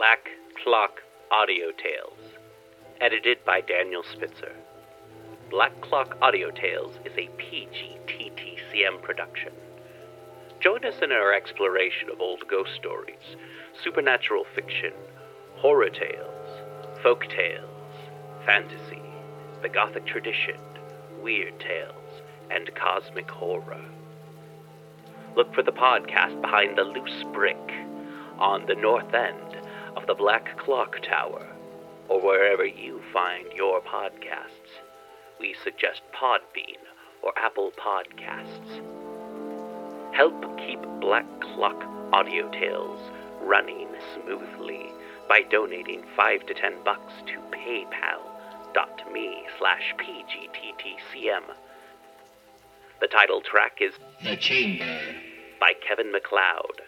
Black Clock Audio Tales, edited by Daniel Spitzer. Black Clock Audio Tales is a PGTTCM production. Join us in our exploration of old ghost stories, supernatural fiction, horror tales, folk tales, fantasy, the Gothic tradition, weird tales, and cosmic horror. Look for the podcast Behind the Loose Brick on the north end of the Black Clock Tower, or wherever you find your podcasts. We suggest Podbean or Apple Podcasts. Help keep Black Clock Audio Tales running smoothly by donating $5 to $10 to paypal.me/PGTTCM. The title track is The Chamber by Kevin MacLeod.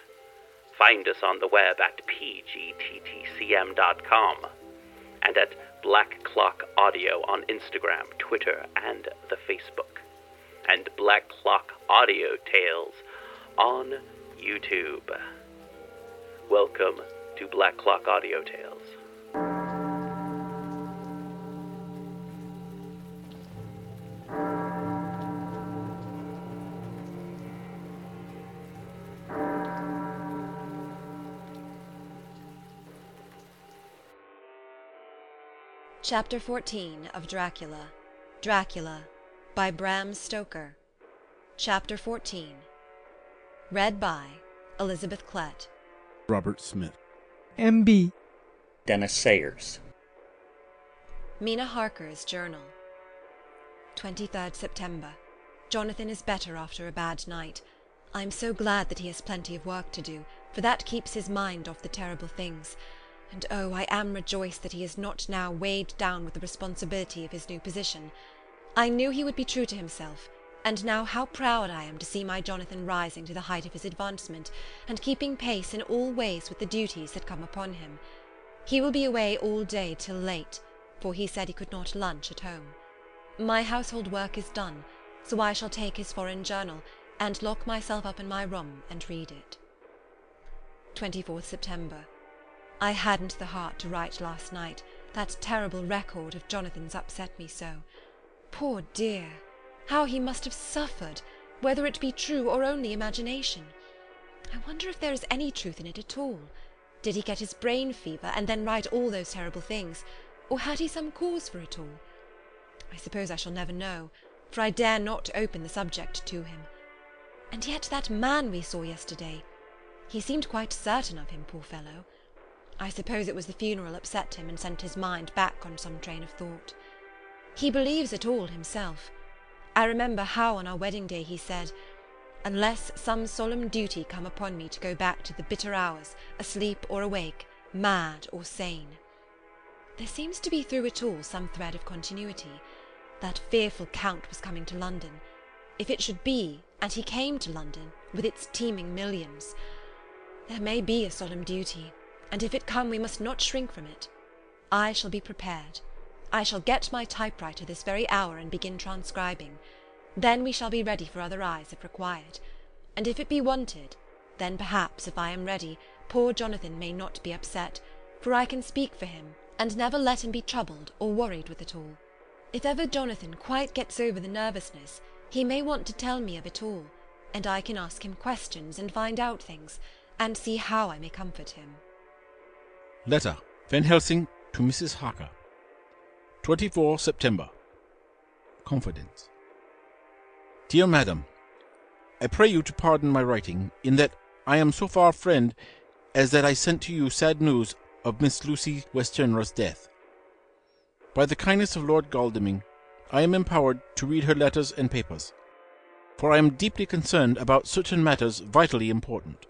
Find us on the web at pgttcm.com and at Black Clock Audio on Instagram, Twitter, and the Facebook, and Black Clock Audio Tales on YouTube. Welcome to Black Clock Audio Tales. Chapter 14 of Dracula, Dracula, by Bram Stoker. Chapter 14. Read by Elizabeth Klett, Robert Smith, M. B. Dennis Sayers. Mina Harker's Journal. 23rd September. Jonathan is better after a bad night. I am so glad that he has plenty of work to do, for that keeps his mind off the terrible things. And oh, I am rejoiced that he is not now weighed down with the responsibility of his new position. I knew he would be true to himself, and now how proud I am to see my Jonathan rising to the height of his advancement, and keeping pace in all ways with the duties that come upon him. He will be away all day till late, for he said he could not lunch at home. My household work is done, so I shall take his foreign journal, and lock myself up in my room and read it. 24th September. I hadn't the heart to write last night. That terrible record of Jonathan's upset me so. Poor dear! How he must have suffered, whether it be true or only imagination. I wonder if there is any truth in it at all. Did he get his brain fever and then write all those terrible things, or had he some cause for it all? I suppose I shall never know, for I dare not open the subject to him. And yet that man we saw yesterday, he seemed quite certain of him, poor fellow. I suppose it was the funeral upset him and sent his mind back on some train of thought. He believes it all himself. I remember how on our wedding day he said, "Unless some solemn duty come upon me to go back to the bitter hours, asleep or awake, mad or sane." There seems to be through it all some thread of continuity. That fearful count was coming to London. If it should be, and he came to London, with its teeming millions. There may be a solemn duty, and if it come we must not shrink from it. I shall be prepared. I shall get my typewriter this very hour and begin transcribing. Then we shall be ready for other eyes if required. And if it be wanted, then perhaps, if I am ready, poor Jonathan may not be upset, for I can speak for him, and never let him be troubled or worried with it all. If ever Jonathan quite gets over the nervousness, he may want to tell me of it all, and I can ask him questions and find out things, and see how I may comfort him. Letter, Van Helsing to Mrs. Harker. 24 September. Confidence. Dear Madam, I pray you to pardon my writing, in that I am so far a friend as that I sent to you sad news of Miss Lucy Westenra's death. By the kindness of Lord Godalming, I am empowered to read her letters and papers, for I am deeply concerned about certain matters vitally important.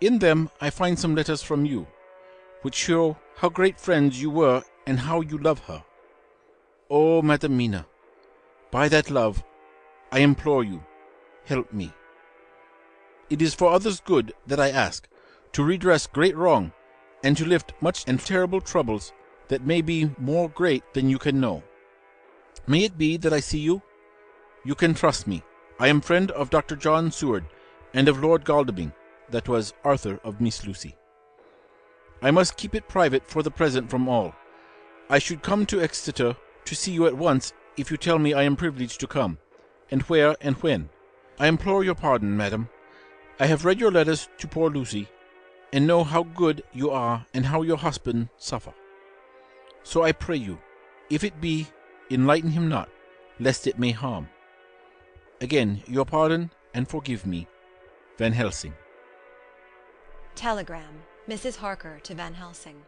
In them I find some letters from you, which show how great friends you were and how you love her. Oh, Madam Mina, by that love, I implore you, help me. It is for others' good that I ask, to redress great wrong, and to lift much and terrible troubles that may be more great than you can know. May it be that I see you? You can trust me. I am friend of Dr. John Seward, and of Lord Godalming, that was Arthur of Miss Lucy. I must keep it private for the present from all. I should come to Exeter to see you at once if you tell me I am privileged to come, and where and when. I implore your pardon, madam. I have read your letters to poor Lucy, and know how good you are and how your husband suffer. So I pray you, if it be, enlighten him not, lest it may harm. Again, your pardon and forgive me. Van Helsing. Telegram. Mrs. Harker to Van Helsing.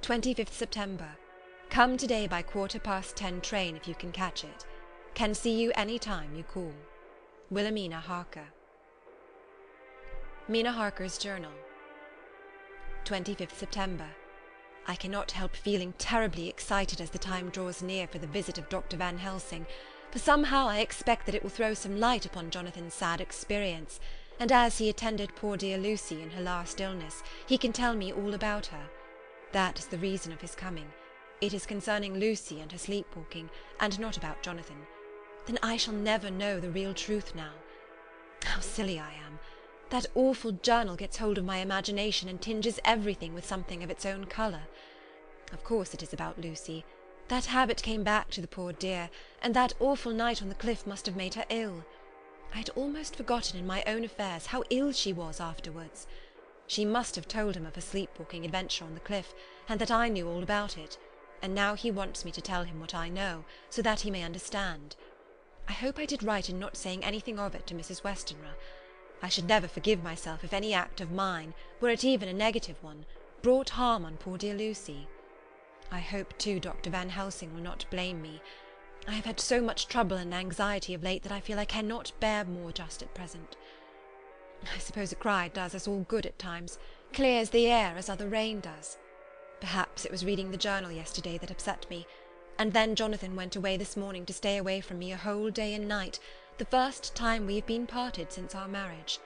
25th September. Come today by 10:15 train if you can catch it. Can see you any time you call. Wilhelmina Harker. Mina Harker's Journal. 25th September. I cannot help feeling terribly excited as the time draws near for the visit of Dr. Van Helsing, for somehow I expect that it will throw some light upon Jonathan's sad experience, and as he attended poor dear Lucy in her last illness, he can tell me all about her. That is the reason of his coming. It is concerning Lucy and her sleepwalking, and not about Jonathan. Then I shall never know the real truth now. How silly I am! That awful journal gets hold of my imagination and tinges everything with something of its own colour. Of course it is about Lucy. That habit came back to the poor dear, and that awful night on the cliff must have made her ill. I had almost forgotten in my own affairs how ill she was afterwards. She must have told him of her sleepwalking adventure on the cliff, and that I knew all about it, and now he wants me to tell him what I know, so that he may understand. I hope I did right in not saying anything of it to Mrs. Westenra. I should never forgive myself if any act of mine, were it even a negative one, brought harm on poor dear Lucy. I hope, too, Dr. Van Helsing will not blame me. I have had so much trouble and anxiety of late that I feel I cannot bear more just at present. I suppose a cry does us all good at times, clears the air as other rain does. Perhaps it was reading the journal yesterday that upset me, and then Jonathan went away this morning to stay away from me a whole day and night, the first time we have been parted since our marriage.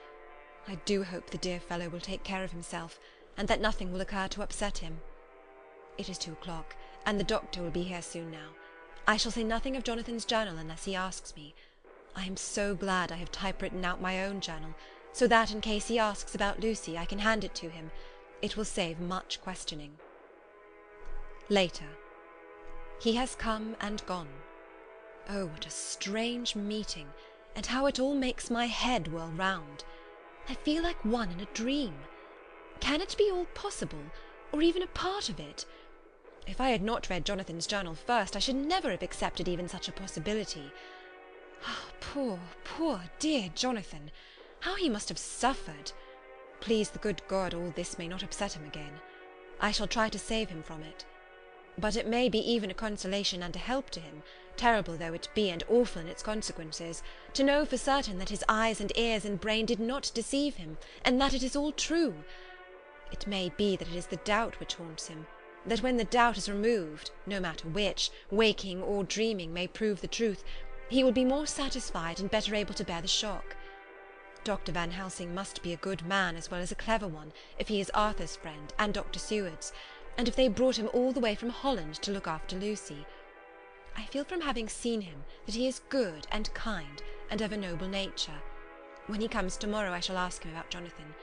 I do hope the dear fellow will take care of himself, and that nothing will occur to upset him. It is 2 o'clock, and the doctor will be here soon now. I shall say nothing of Jonathan's journal unless he asks me. I am so glad I have typewritten out my own journal, so that in case he asks about Lucy I can hand it to him. It will save much questioning. Later. He has come and gone. Oh, what a strange meeting, and how it all makes my head whirl round. I feel like one in a dream. Can it be all possible, or even a part of it? If I had not read Jonathan's journal first, I should never have accepted even such a possibility. Ah, poor, poor dear Jonathan! How he must have suffered! Please the good God, all this may not upset him again. I shall try to save him from it. But it may be even a consolation and a help to him, terrible though it be and awful in its consequences, to know for certain that his eyes and ears and brain did not deceive him, and that it is all true. It may be that it is the doubt which haunts him, that when the doubt is removed, no matter which, waking or dreaming, may prove the truth, he will be more satisfied and better able to bear the shock. Dr. Van Helsing must be a good man as well as a clever one, if he is Arthur's friend and Dr. Seward's, and if they brought him all the way from Holland to look after Lucy. I feel from having seen him that he is good and kind and of a noble nature. When he comes tomorrow I shall ask him about Jonathan.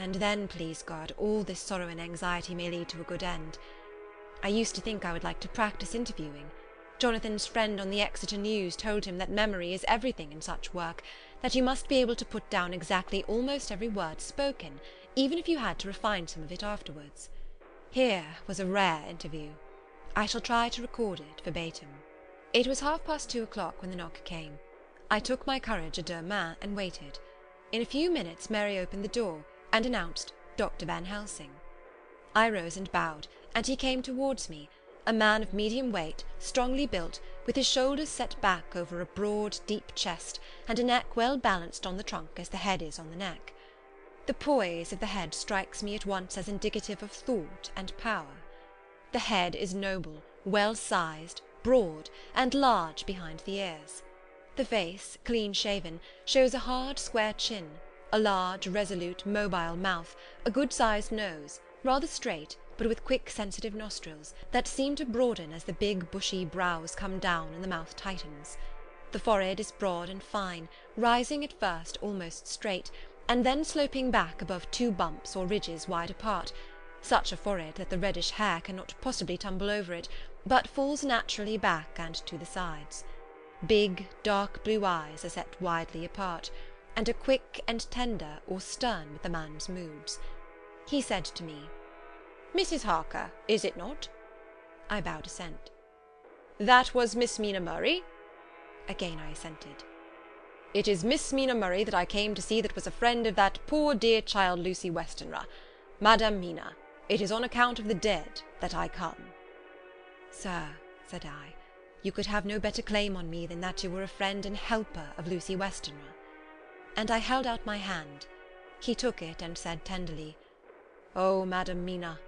And then, please God, all this sorrow and anxiety may lead to a good end. I used to think I would like to practice interviewing. Jonathan's friend on the Exeter News told him that memory is everything in such work, that you must be able to put down exactly almost every word spoken, even if you had to refine some of it afterwards. Here was a rare interview. I shall try to record it verbatim. It was 2:30 when the knock came. I took my courage à deux mains and waited. In a few minutes Mary opened the door, and announced Dr. Van Helsing. I rose and bowed, and he came towards me, a man of medium weight, strongly built, with his shoulders set back over a broad, deep chest, and a neck well balanced on the trunk as the head is on the neck. The poise of the head strikes me at once as indicative of thought and power. The head is noble, well-sized, broad, and large behind the ears. The face, clean-shaven, shows a hard, square chin, a large, resolute, mobile mouth, a good-sized nose, rather straight, but with quick, sensitive nostrils, that seem to broaden as the big, bushy brows come down and the mouth tightens. The forehead is broad and fine, rising at first almost straight, and then sloping back above two bumps or ridges wide apart, such a forehead that the reddish hair cannot possibly tumble over it, but falls naturally back and to the sides. Big, dark blue eyes are set widely apart, and are quick and tender or stern with the man's moods. He said to me, "Mrs. Harker, is it not?" I bowed assent. "That was Miss Mina Murray?" Again I assented. "It is Miss Mina Murray that I came to see that was a friend of that poor dear child Lucy Westenra. Madam Mina, it is on account of the dead that I come." "Sir," said I, "you could have no better claim on me than that you were a friend and helper of Lucy Westenra." And I held out my hand. He took it and said tenderly, "Oh, Madam Mina,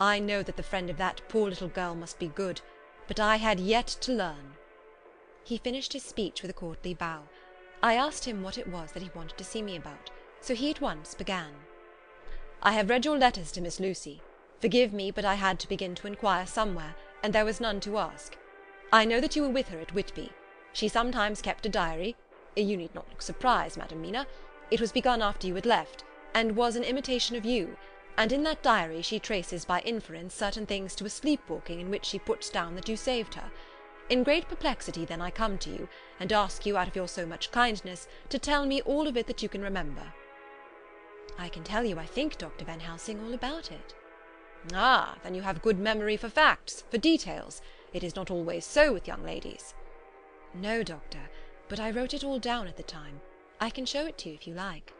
I know that the friend of that poor little girl must be good, but I had yet to learn." He finished his speech with a courtly bow. I asked him what it was that he wanted to see me about, so he at once began. "I have read your letters to Miss Lucy. Forgive me, but I had to begin to inquire somewhere, and there was none to ask. I know that you were with her at Whitby. She sometimes kept a diary. You need not look surprised, Madam Mina. It was begun after you had left, and was an imitation of you, and in that diary she traces by inference certain things to a sleepwalking in which she puts down that you saved her. In great perplexity, then, I come to you, and ask you, out of your so much kindness, to tell me all of it that you can remember." "I can tell you, I think, Dr. Van Helsing, all about it." "Ah, then you have good memory for facts, for details. It is not always so with young ladies." "No, Doctor, but I wrote it all down at the time. I can show it to you if you like."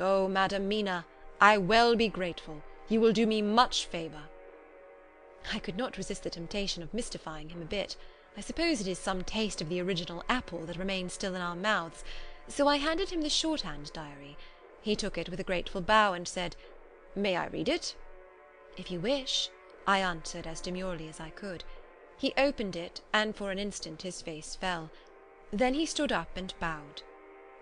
"Oh, Madam Mina, I will be grateful. You will do me much favour." I could not resist the temptation of mystifying him a bit. I suppose it is some taste of the original apple that remains still in our mouths, so I handed him the shorthand diary. He took it with a grateful bow and said, "May I read it?" "If you wish," I answered as demurely as I could. He opened it, and for an instant his face fell. Then he stood up and bowed.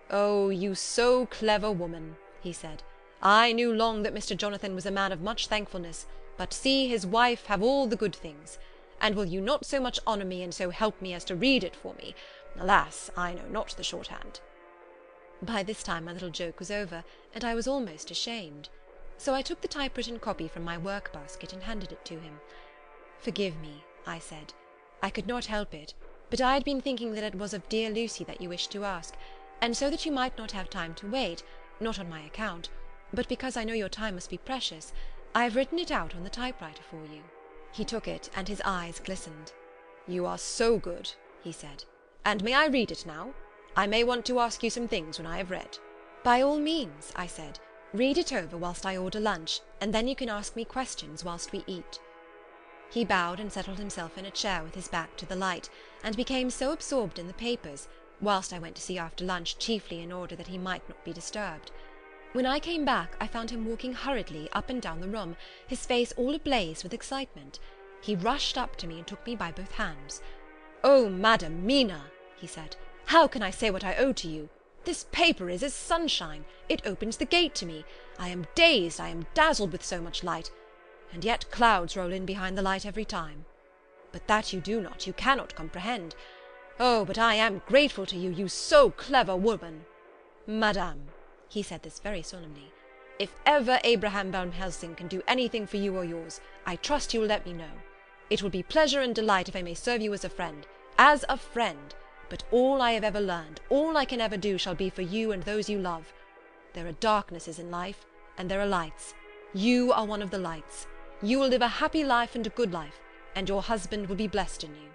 "Oh, you so clever woman," he said. "I knew long that Mr. Jonathan was a man of much thankfulness, but see his wife have all the good things. And will you not so much honour me and so help me as to read it for me? Alas, I know not the shorthand." By this time my little joke was over, and I was almost ashamed. So I took the typewritten copy from my work-basket and handed it to him. "Forgive me," I said. "I could not help it, but I had been thinking that it was of dear Lucy that you wished to ask, and so that you might not have time to wait, not on my account, but because I know your time must be precious, I have written it out on the typewriter for you." He took it, and his eyes glistened. "You are so good," he said. "And may I read it now? I may want to ask you some things when I have read." "By all means," I said. "Read it over whilst I order lunch, and then you can ask me questions whilst we eat." He bowed and settled himself in a chair with his back to the light, and became so absorbed in the papers, whilst I went to see after lunch chiefly in order that he might not be disturbed. When I came back, I found him walking hurriedly up and down the room, his face all ablaze with excitement. He rushed up to me and took me by both hands. "Oh, Madam Mina," he said, "how can I say what I owe to you? This paper is as sunshine. It opens the gate to me. I am dazed, I am dazzled with so much light. And yet clouds roll in behind the light every time. But that you do not, you cannot comprehend. Oh, but I am grateful to you, you so clever woman. Madame," he said this very solemnly, "if ever Abraham Van Helsing can do anything for you or yours, I trust you will let me know. It will be pleasure and delight if I may serve you as a friend, but all I have ever learned, all I can ever do, shall be for you and those you love. There are darknesses in life, and there are lights. You are one of the lights. You will live a happy life and a good life, and your husband will be blessed in you."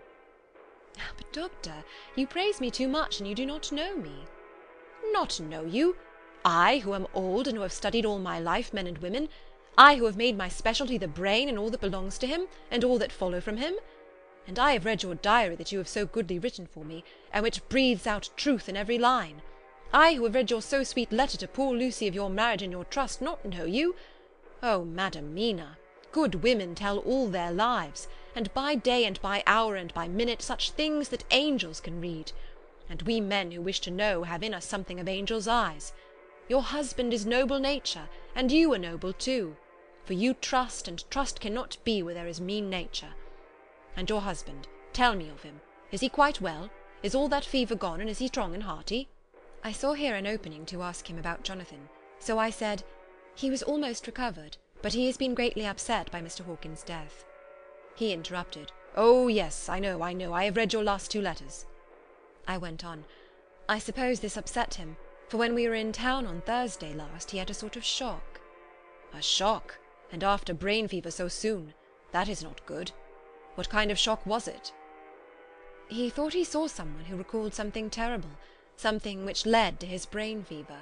"But, Doctor, you praise me too much, and you do not know me." "Not know you? I, who am old, and who have studied all my life men and women, I who have made my specialty the brain and all that belongs to him, and all that follow from him. And I have read your diary that you have so goodly written for me, and which breathes out truth in every line. I who have read your so sweet letter to poor Lucy of your marriage and your trust, not know you? Oh, Madam Mina, good women tell all their lives, and by day and by hour and by minute such things that angels can read. And we men who wish to know have in us something of angels' eyes. Your husband is noble nature, and you are noble too, for you trust, and trust cannot be where there is mean nature. And your husband, tell me of him. Is he quite well? Is all that fever gone, and is he strong and hearty?" I saw here an opening to ask him about Jonathan, so I said, "He was almost recovered, but he has been greatly upset by Mr. Hawkins's death. He interrupted. Oh, yes, I know, I have read your last two letters. I went on. I suppose this upset him, for when we were in town on Thursday last he had a sort of shock. A shock? And after brain fever so soon? That is not good. What kind of shock was it? He thought he saw someone who recalled something terrible, something which led to his brain fever.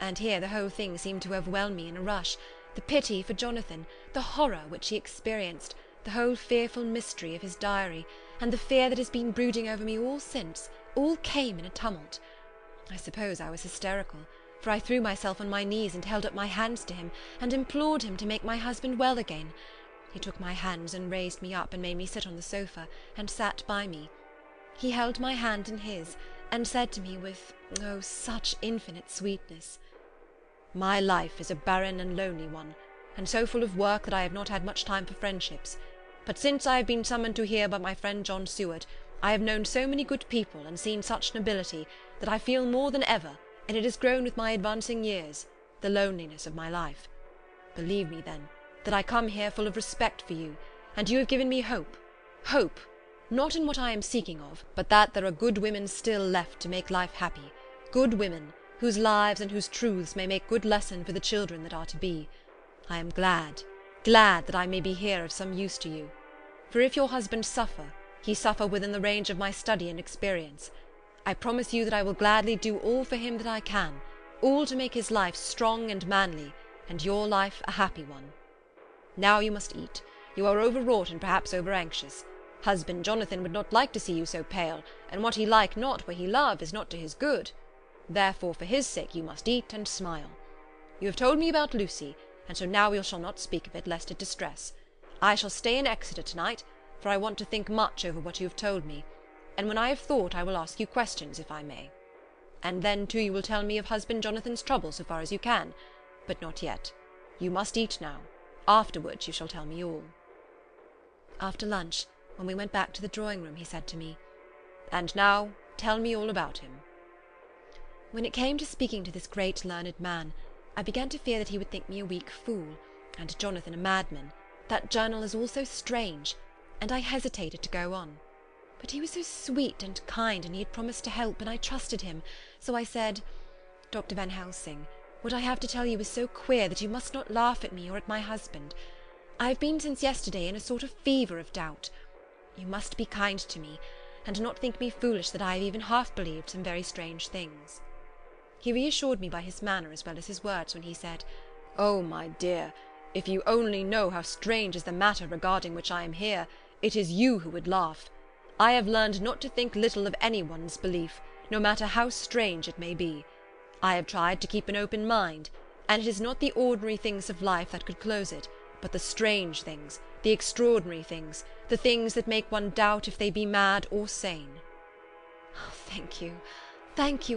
And here the whole thing seemed to overwhelm me in a rush, the pity for Jonathan, the horror which he experienced, the whole fearful mystery of his diary, and the fear that has been brooding over me all since, all came in a tumult. I suppose I was hysterical, for I threw myself on my knees and held up my hands to him, and implored him to make my husband well again. He took my hands and raised me up and made me sit on the sofa, and sat by me. He held my hand in his, and said to me with, oh, such infinite sweetness, "My life is a barren and lonely one, and so full of work that I have not had much time for friendships. But since I have been summoned to hear by my friend John Seward, I have known so many good people and seen such nobility that I feel more than ever, and it has grown with my advancing years, the loneliness of my life. Believe me, then, that I come here full of respect for you, and you have given me hope, not in what I am seeking of, but that there are good women still left to make life happy, good women whose lives and whose truths may make good lesson for the children that are to be. I am glad that I may be here of some use to you, for if your husband suffer, he suffer within the range of my study and experience. I promise you that I will gladly do all for him that I can, all to make his life strong and manly, and your life a happy one. Now you must eat. You are overwrought and perhaps over-anxious. Husband Jonathan would not like to see you so pale, and what he like not where he love is not to his good. Therefore, for his sake, you must eat and smile. You have told me about Lucy, and so now we shall not speak of it, lest it distress. I shall stay in Exeter to-night, for I want to think much over what you have told me, and when I have thought I will ask you questions, if I may. And then, too, you will tell me of husband Jonathan's trouble so far as you can, but not yet. You must eat now. Afterwards you shall tell me all." After lunch, when we went back to the drawing-room, he said to me, "And now tell me all about him." When it came to speaking to this great learned man, I began to fear that he would think me a weak fool, and Jonathan a madman. That journal is all so strange, and I hesitated to go on. But he was so sweet and kind, and he had promised to help, and I trusted him, so I said, "Dr. Van Helsing, what I have to tell you is so queer that you must not laugh at me or at my husband. I have been since yesterday in a sort of fever of doubt. You must be kind to me, and not think me foolish that I have even half believed some very strange things." He reassured me by his manner as well as his words when he said, "Oh, my dear, if you only know how strange is the matter regarding which I am here, it is you who would laugh. I have learned not to think little of any one's belief, no matter how strange it may be. I have tried to keep an open mind, and it is not the ordinary things of life that could close it, but the strange things, the extraordinary things, the things that make one doubt if they be mad or sane." "Oh, thank you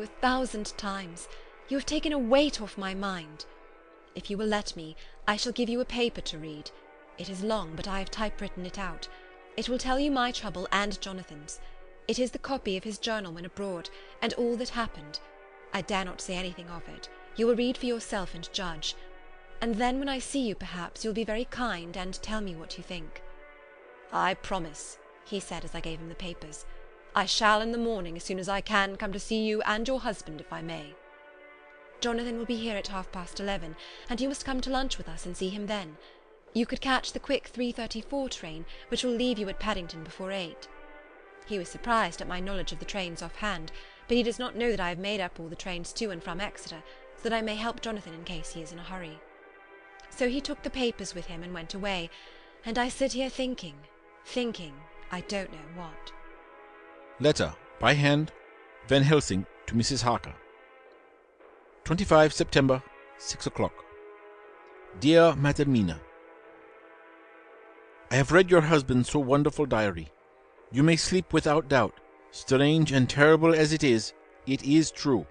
a thousand times. You have taken a weight off my mind. If you will let me, I shall give you a paper to read. It is long, but I have typewritten it out. It will tell you my trouble and Jonathan's. It is the copy of his journal when abroad, and all that happened. I dare not say anything of it. You will read for yourself and judge. And then when I see you, perhaps, you'll be very kind and tell me what you think." "I promise," he said as I gave him the papers. "I shall in the morning, as soon as I can, come to see you and your husband, if I may." "Jonathan will be here at 11:30, and you must come to lunch with us and see him then. You could catch the quick 3:34 train, which will leave you at Paddington before 8. He was surprised at my knowledge of the trains offhand, but he does not know that I have made up all the trains to and from Exeter, so that I may help Jonathan in case he is in a hurry. So he took the papers with him and went away, and I sit here thinking I don't know what. Letter by hand, Van Helsing to Mrs. Harker. 25 September, 6 o'clock. Dear Madam Mina, I have read your husband's so wonderful diary. You may sleep without doubt. Strange and terrible as it is true.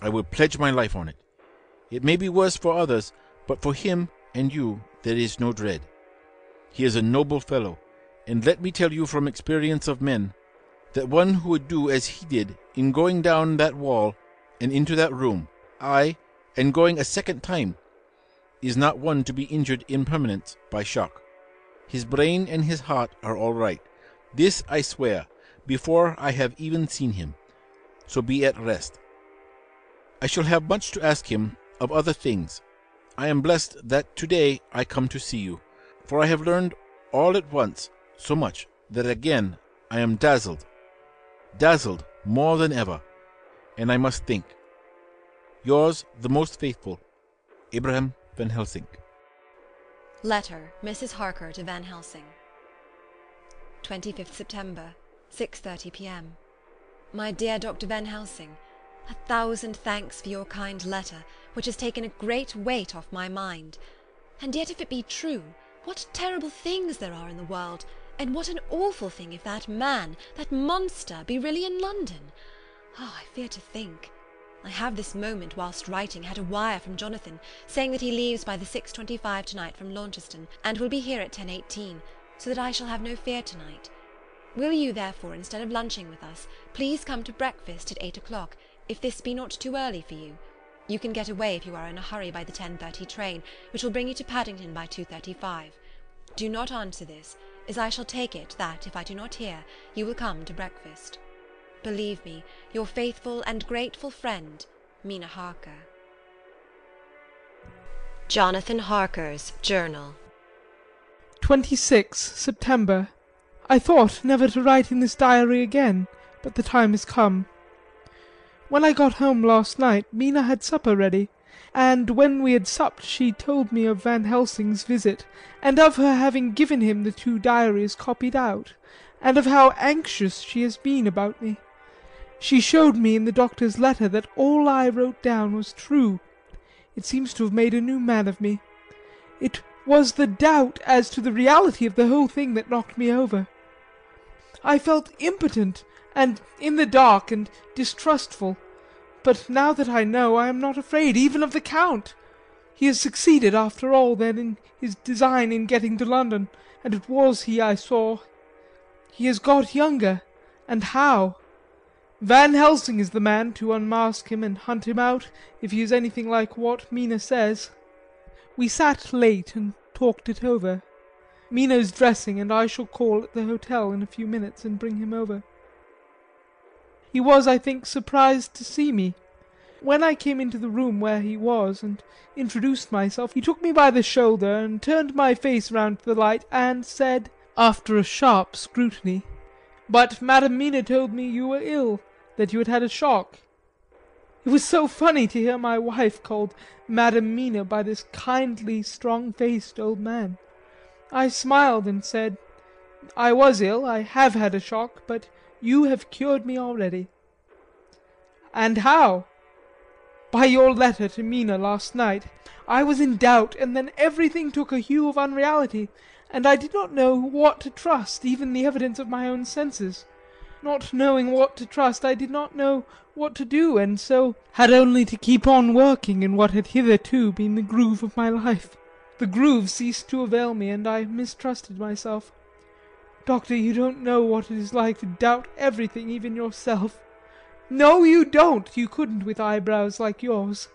I will pledge my life on it. It may be worse for others, but for him and you there is no dread. He is a noble fellow, and let me tell you from experience of men, that one who would do as he did in going down that wall and into that room, ay, and going a second time, is not one to be injured in permanence by shock. His brain and his heart are all right. This I swear, before I have even seen him. So be at rest. I shall have much to ask him of other things. I am blessed that to-day I come to see you, for I have learned all at once so much that again I am dazzled more than ever, and I must think. Yours, the most faithful, Abraham Van Helsing. Letter, Mrs. Harker to Van Helsing. 25th September, 6:30 p.m. My dear Dr. Van Helsing, a thousand thanks for your kind letter, which has taken a great weight off my mind. And yet if it be true, what terrible things there are in the world, and what an awful thing if that man, that monster, be really in London. Oh, I fear to think. I have this moment, whilst writing, had a wire from Jonathan, saying that he leaves by the 6:25 to-night from Launceston, and will be here at 10:18, so that I shall have no fear to-night. Will you, therefore, instead of lunching with us, please come to breakfast at 8 o'clock, if this be not too early for you? You can get away if you are in a hurry by the 10:30 train, which will bring you to Paddington by 2:35. Do not answer this, as I shall take it that, if I do not hear, you will come to breakfast. Believe me, your faithful and grateful friend, Mina Harker. Jonathan Harker's Journal. 26th September. I thought never to write in this diary again, but the time is come. When I got home last night, Mina had supper ready, and when we had supped she told me of Van Helsing's visit, and of her having given him the two diaries copied out, and of how anxious she has been about me. She showed me in the doctor's letter that all I wrote down was true. It seems to have made a new man of me. It was the doubt as to the reality of the whole thing that knocked me over. I felt impotent, and in the dark, and distrustful, but now that I know, I am not afraid even of the Count. He has succeeded, after all, then, in his design in getting to London, and it was he I saw. He has got younger, and how? Van Helsing is the man to unmask him and hunt him out, if he is anything like what Mina says. We sat late and talked it over. Mina's dressing, and I shall call at the hotel in a few minutes and bring him over. He was, I think, surprised to see me. When I came into the room where he was, and introduced myself, he took me by the shoulder, and turned my face round to the light, and said, after a sharp scrutiny, "But Madam Mina told me you were ill, that you had had a shock." It was so funny to hear my wife called Madam Mina by this kindly, strong-faced old man. I smiled and said, "I was ill, I have had a shock, but you have cured me already." "And how?" "By your letter to Mina last night. I was in doubt, and then everything took a hue of unreality, and I did not know what to trust, even the evidence of my own senses. Not knowing what to trust, I did not know what to do, and so had only to keep on working in what had hitherto been the groove of my life. The groove ceased to avail me, and I mistrusted myself. Doctor, you don't know what it is like to doubt everything, even yourself. No, you don't. You couldn't with eyebrows like yours."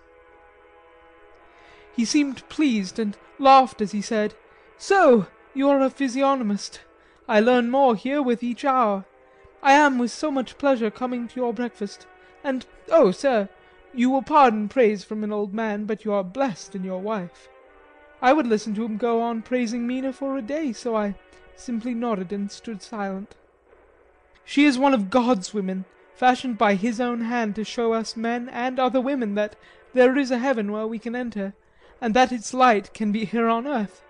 He seemed pleased, and laughed as he said, "So, you are a physiognomist. I learn more here with each hour. I am with so much pleasure coming to your breakfast. And, oh, sir, you will pardon praise from an old man, but you are blessed in your wife." I would listen to him go on praising Mina for a day, so I simply nodded and stood silent. She is one of God's women, fashioned by his own hand to show us men and other women that there is a heaven where we can enter, and that its light can be here on earth.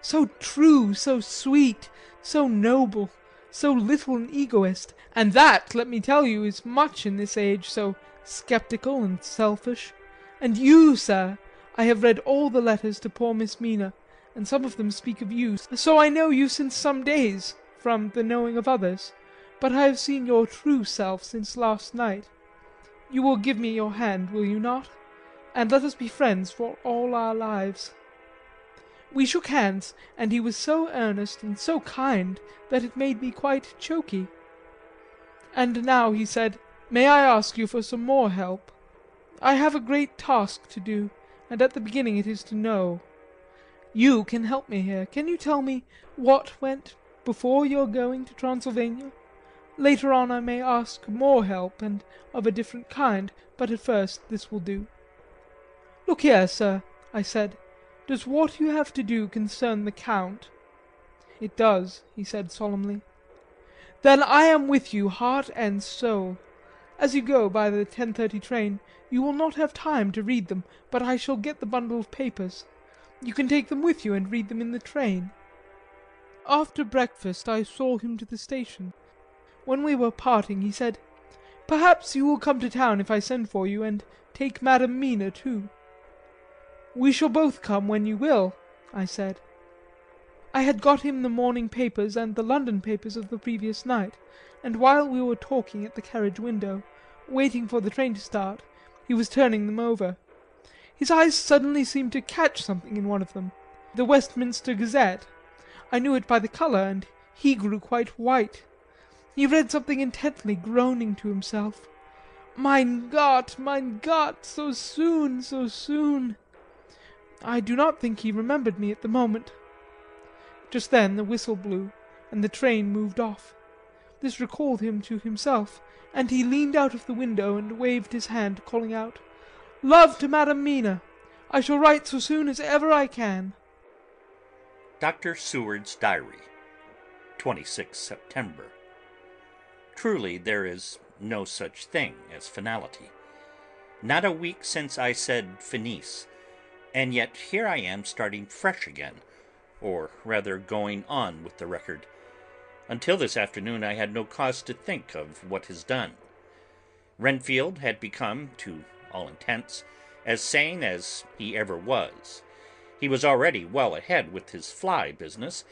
So true, so sweet, so noble, so little an egoist, and that, let me tell you, is much in this age, so sceptical and selfish. And you, sir, I have read all the letters to poor Miss Mina, and some of them speak of you, so I know you since some days, from the knowing of others, but I have seen your true self since last night. You will give me your hand, will you not? And let us be friends for all our lives." We shook hands, and he was so earnest and so kind that it made me quite choky. "And now," he said, "may I ask you for some more help? I have a great task to do, and at the beginning it is to know. You can help me here. Can you tell me what went before your going to Transylvania? Later on I may ask more help, and of a different kind, but at first this will do. Look here, sir, I said, does what you have to do concern the Count? It does, he said solemnly. Then I am with you, heart and soul. As you go by the 10:30 train, you will not have time to read them, but I shall get the bundle of papers. You can take them with you and read them in the train. After breakfast I saw him to the station. When we were parting, he said, "Perhaps you will come to town if I send for you, and take Madam Mina too." "We shall both come when you will," I said. I had got him the morning papers and the London papers of the previous night, and while we were talking at the carriage window, waiting for the train to start, he was turning them over. His eyes suddenly seemed to catch something in one of them, the Westminster Gazette. I knew it by the colour, and he grew quite white. He read something intently, groaning to himself. Mein Gott, so soon, so soon! I do not think he remembered me at the moment. Just then the whistle blew, and the train moved off. This recalled him to himself, and he leaned out of the window and waved his hand, calling out, "Love to Madam Mina. I shall write so soon as ever I can." Dr. Seward's Diary, 26 September. Truly there is no such thing as finality. Not a week since I said finis, and yet here I am starting fresh again, or rather going on with the record. Until this afternoon I had no cause to think of what is done. Renfield had become, to all intents, as sane as he ever was. He was already well ahead with his fly business,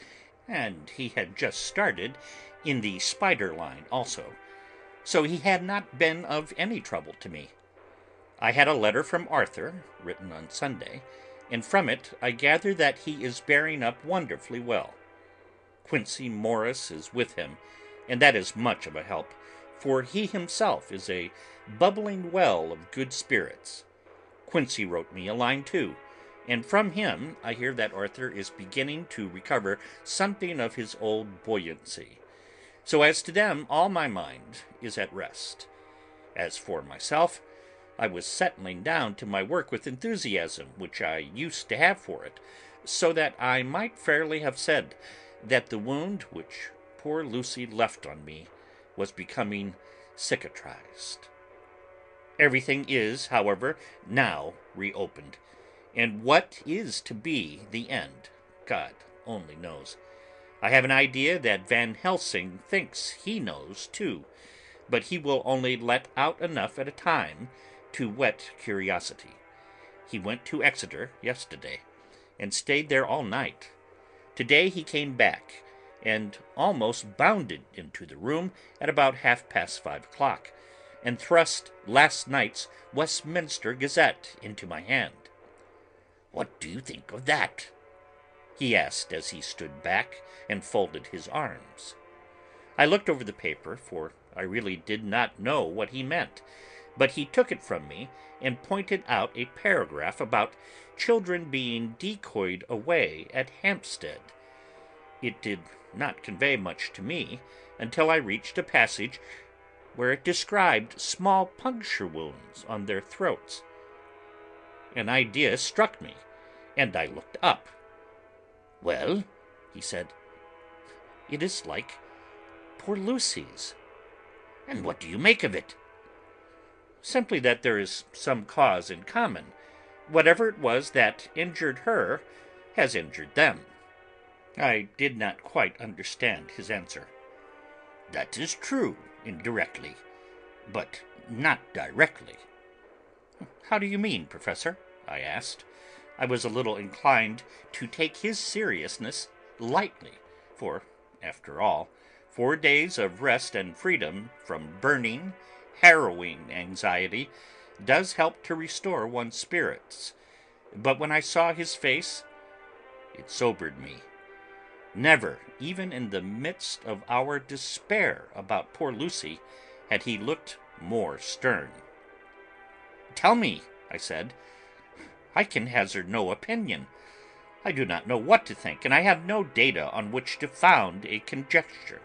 and he had just started in the spider line also, so he had not been of any trouble to me. I had a letter from Arthur, written on Sunday, and from it I gather that he is bearing up wonderfully well. Quincey Morris is with him, and that is much of a help, for he himself is a bubbling well of good spirits. Quincey wrote me a line too, and from him I hear that Arthur is beginning to recover something of his old buoyancy. So as to them, all my mind is at rest. As for myself, I was settling down to my work with enthusiasm, which I used to have for it, so that I might fairly have said that the wound which poor Lucy left on me was becoming cicatrized. Everything is, however, now reopened, and what is to be the end, God only knows. I have an idea that Van Helsing thinks he knows, too, but he will only let out enough at a time to whet curiosity. He went to Exeter yesterday, and stayed there all night. Today he came back, and almost bounded into the room at about 5:30, and thrust last night's Westminster Gazette into my hand. "What do you think of that?" he asked as he stood back and folded his arms. I looked over the paper, for I really did not know what he meant, but he took it from me and pointed out a paragraph about children being decoyed away at Hampstead. It did not convey much to me until I reached a passage where it described small puncture wounds on their throats. An idea struck me, and I looked up. "Well," he said, "it is like poor Lucy's." "And what do you make of it?" "Simply that there is some cause in common. Whatever it was that injured her has injured them." I did not quite understand his answer. "That is true, indirectly, but not directly." "How do you mean, Professor?" I asked. I was a little inclined to take his seriousness lightly, for, after all, 4 days of rest and freedom from burning, harrowing anxiety does help to restore one's spirits. But when I saw his face, it sobered me. Never, even in the midst of our despair about poor Lucy, had he looked more stern. "Tell me," I said, "I can hazard no opinion. I do not know what to think, and I have no data on which to found a conjecture.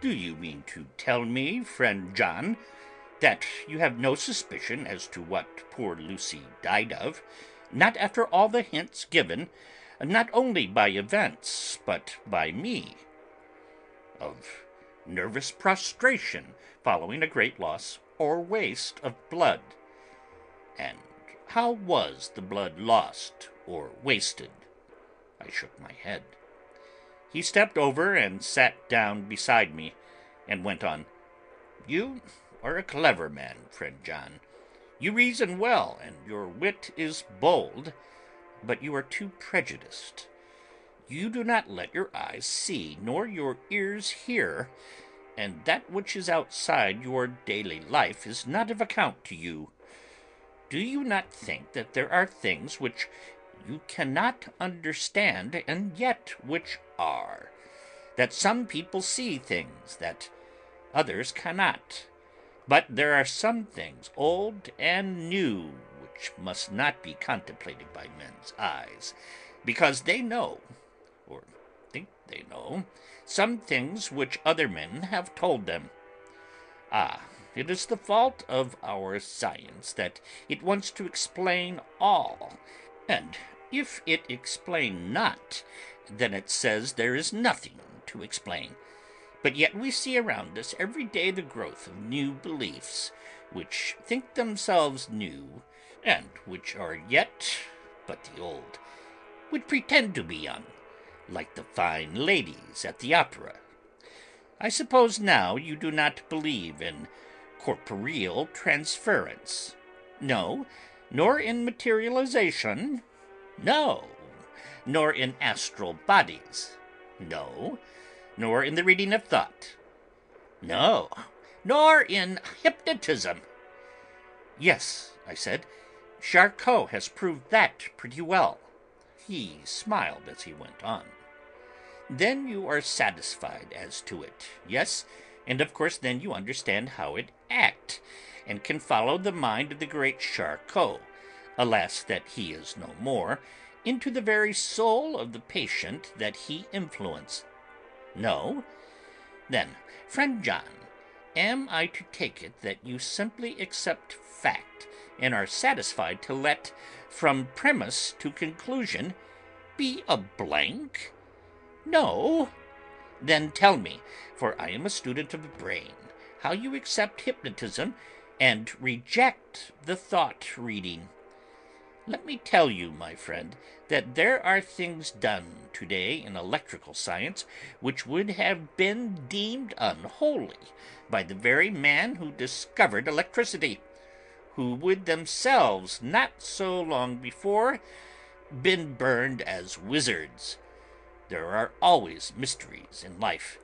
Do you mean to tell me, friend John, that you have no suspicion as to what poor Lucy died of, not after all the hints given, not only by events, but by me, of nervous prostration following a great loss or waste of blood? And how was the blood lost or wasted? I shook my head. He stepped over and sat down beside me, and went on. You are a clever man, friend John. You reason well, and your wit is bold, but you are too prejudiced. You do not let your eyes see, nor your ears hear, and that which is outside your daily life is not of account to you. Do you not think that there are things which you cannot understand, and yet which are? That some people see things that others cannot, but there are some things old and new which must not be contemplated by men's eyes, because they know, or think they know, some things which other men have told them. Ah, it is the fault of our science that it wants to explain all, and if it explain not, then it says there is nothing to explain. But yet we see around us every day the growth of new beliefs, which think themselves new, and which are yet but the old, which pretend to be young, like the fine ladies at the opera. I suppose now you do not believe in corporeal transference. No, nor in materialization. No, nor in astral bodies. No, nor in the reading of thought. No, nor in hypnotism. Yes, I said, Charcot has proved that pretty well. He smiled as he went on. Then you are satisfied as to it, yes, and of course then you understand how it acts, and can follow the mind of the great Charcot, alas that he is no more, into the very soul of the patient that he influenced. No? Then, friend John, am I to take it that you simply accept fact, and are satisfied to let, from premise to conclusion, be a blank? No? Then tell me, for I am a student of the brain, how you accept hypnotism and reject the thought reading. Let me tell you, my friend, that there are things done today in electrical science which would have been deemed unholy by the very man who discovered electricity, who would themselves not so long before been burned as wizards. There are always mysteries in life.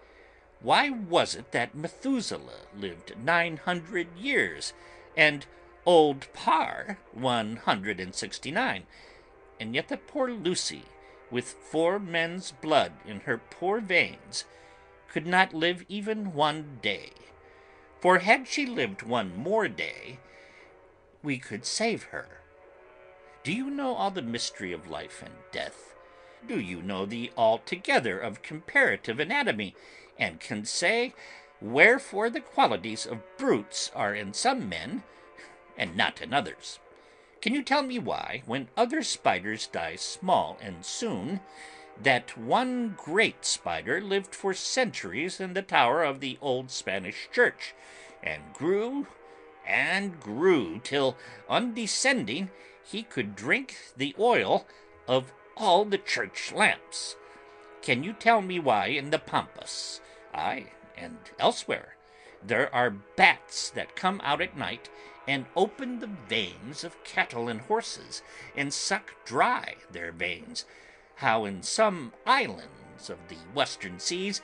Why was it that Methuselah lived 900 years, and old Parr 169, and yet the poor Lucy, with 4 men's blood in her poor veins, could not live even 1 day? For had she lived 1 more day, we could save her. Do you know all the mystery of life and death? Do you know the altogether of comparative anatomy, and can say wherefore the qualities of brutes are in some men, and not in others? Can you tell me why, when other spiders die small and soon, that one great spider lived for centuries in the tower of the old Spanish church, and grew, till, on descending, he could drink the oil of all the church lamps? Can you tell me why in the Pampas, ay, and elsewhere, there are bats that come out at night and open the veins of cattle and horses, and suck dry their veins, how in some islands of the western seas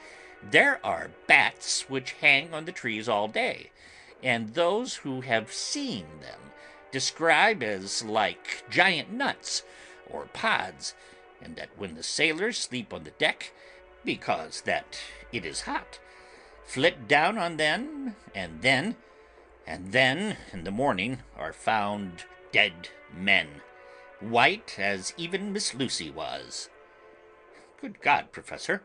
there are bats which hang on the trees all day, and those who have seen them describe as like giant nuts or pods, and that when the sailors sleep on the deck, because that it is hot, flit down on them, and then in the morning are found dead men, white as even Miss Lucy was. "Good God, Professor,"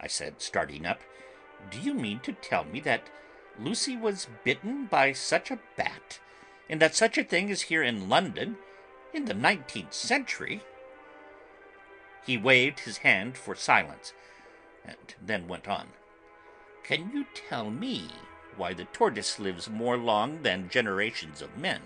I said, starting up, "do you mean to tell me that Lucy was bitten by such a bat, and that such a thing is here in London in the 19th century? He waved his hand for silence, and then went on. "Can you tell me why the tortoise lives more long than generations of men?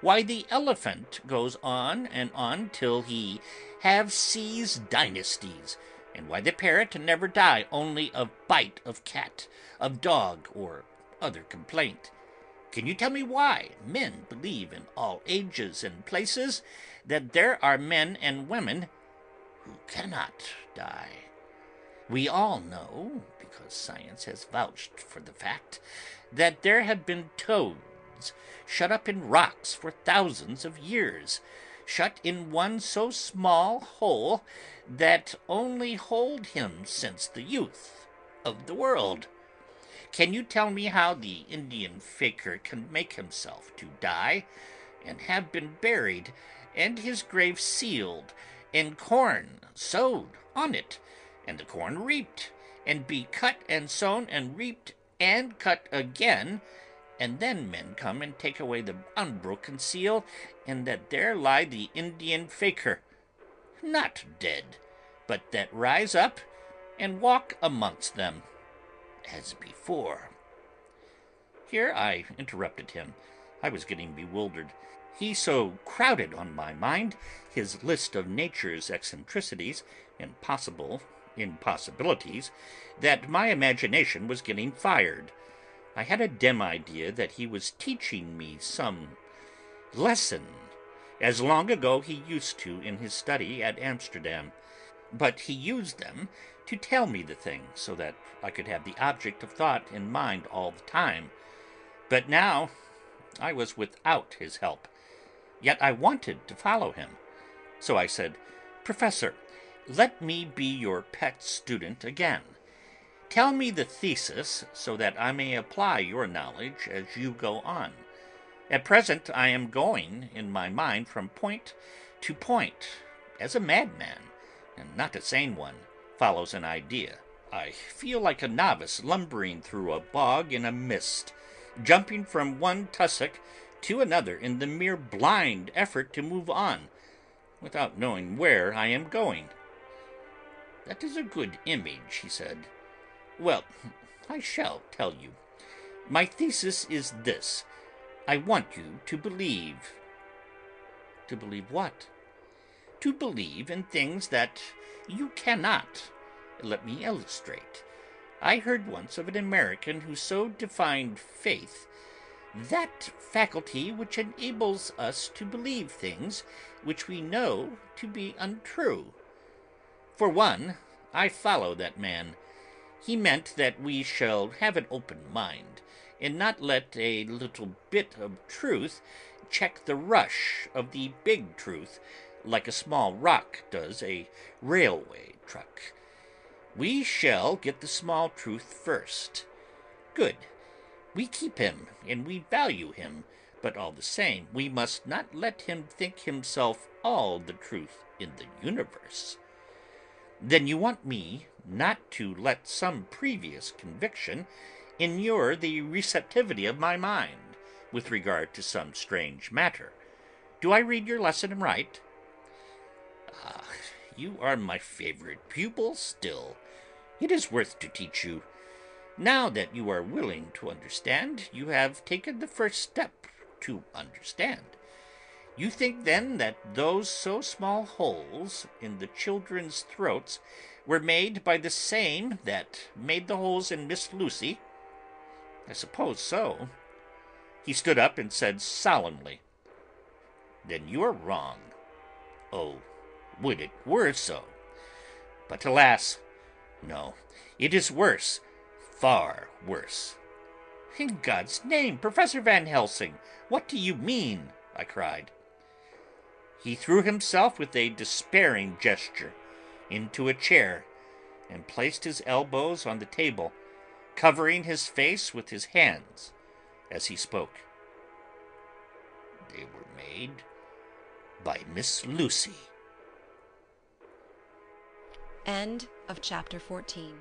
Why the elephant goes on and on till he have seized dynasties, and why the parrot never die only of bite of cat, of dog, or other complaint? Can you tell me why men believe in all ages and places that there are men and women who cannot die? We all know, because science has vouched for the fact, that there have been toads shut up in rocks for thousands of years, shut in one so small hole that only hold him since the youth of the world. Can you tell me how the Indian fakir can make himself to die, and have been buried, and his grave sealed, and corn sowed on it, and the corn reaped, and be cut and sown, and reaped and cut again, and then men come and take away the unbroken seal, and that there lie the Indian fakir, not dead, but that rise up and walk amongst them, as before?" Here I interrupted him. I was getting bewildered. He so crowded on my mind his list of nature's eccentricities and possible impossibilities that my imagination was getting fired. I had a dim idea that he was teaching me some lesson, as long ago he used to in his study at Amsterdam, but he used them to tell me the thing, so that I could have the object of thought in mind all the time. But now I was without his help, yet I wanted to follow him. So I said, "Professor, let me be your pet student again. Tell me the thesis, so that I may apply your knowledge as you go on. At present I am going in my mind from point to point, as a madman, and not a sane one, follows an idea. I feel like a novice lumbering through a bog in a mist, jumping from one tussock to another in the mere blind effort to move on, without knowing where I am going." "That is a good image," he said. "Well, I shall tell you. My thesis is this. I want you to believe." "To believe what?" "To believe in things that you cannot. Let me illustrate. I heard once of an American who so defined faith, that faculty which enables us to believe things which we know to be untrue. For one, I follow that man. He meant that we shall have an open mind, and not let a little bit of truth check the rush of the big truth, like a small rock does a railway truck. We shall get the small truth first. Good. We keep him, and we value him, but all the same we must not let him think himself all the truth in the universe. Then you want me not to let some previous conviction inure the receptivity of my mind with regard to some strange matter. Do I read your lesson right?" "Ah, you are my favorite pupil still. It is worth to teach you. Now that you are willing to understand, you have taken the first step to understand. You think, then, that those so small holes in the children's throats were made by the same that made the holes in Miss Lucy?" "I suppose so." He stood up and said solemnly, "Then you are wrong. Oh, would it were so! But alas, no, it is worse, far worse." "In God's name, Professor Van Helsing, what do you mean?" I cried. He threw himself with a despairing gesture into a chair, and placed his elbows on the table, covering his face with his hands as he spoke. "They were made by Miss Lucy. End of chapter 14.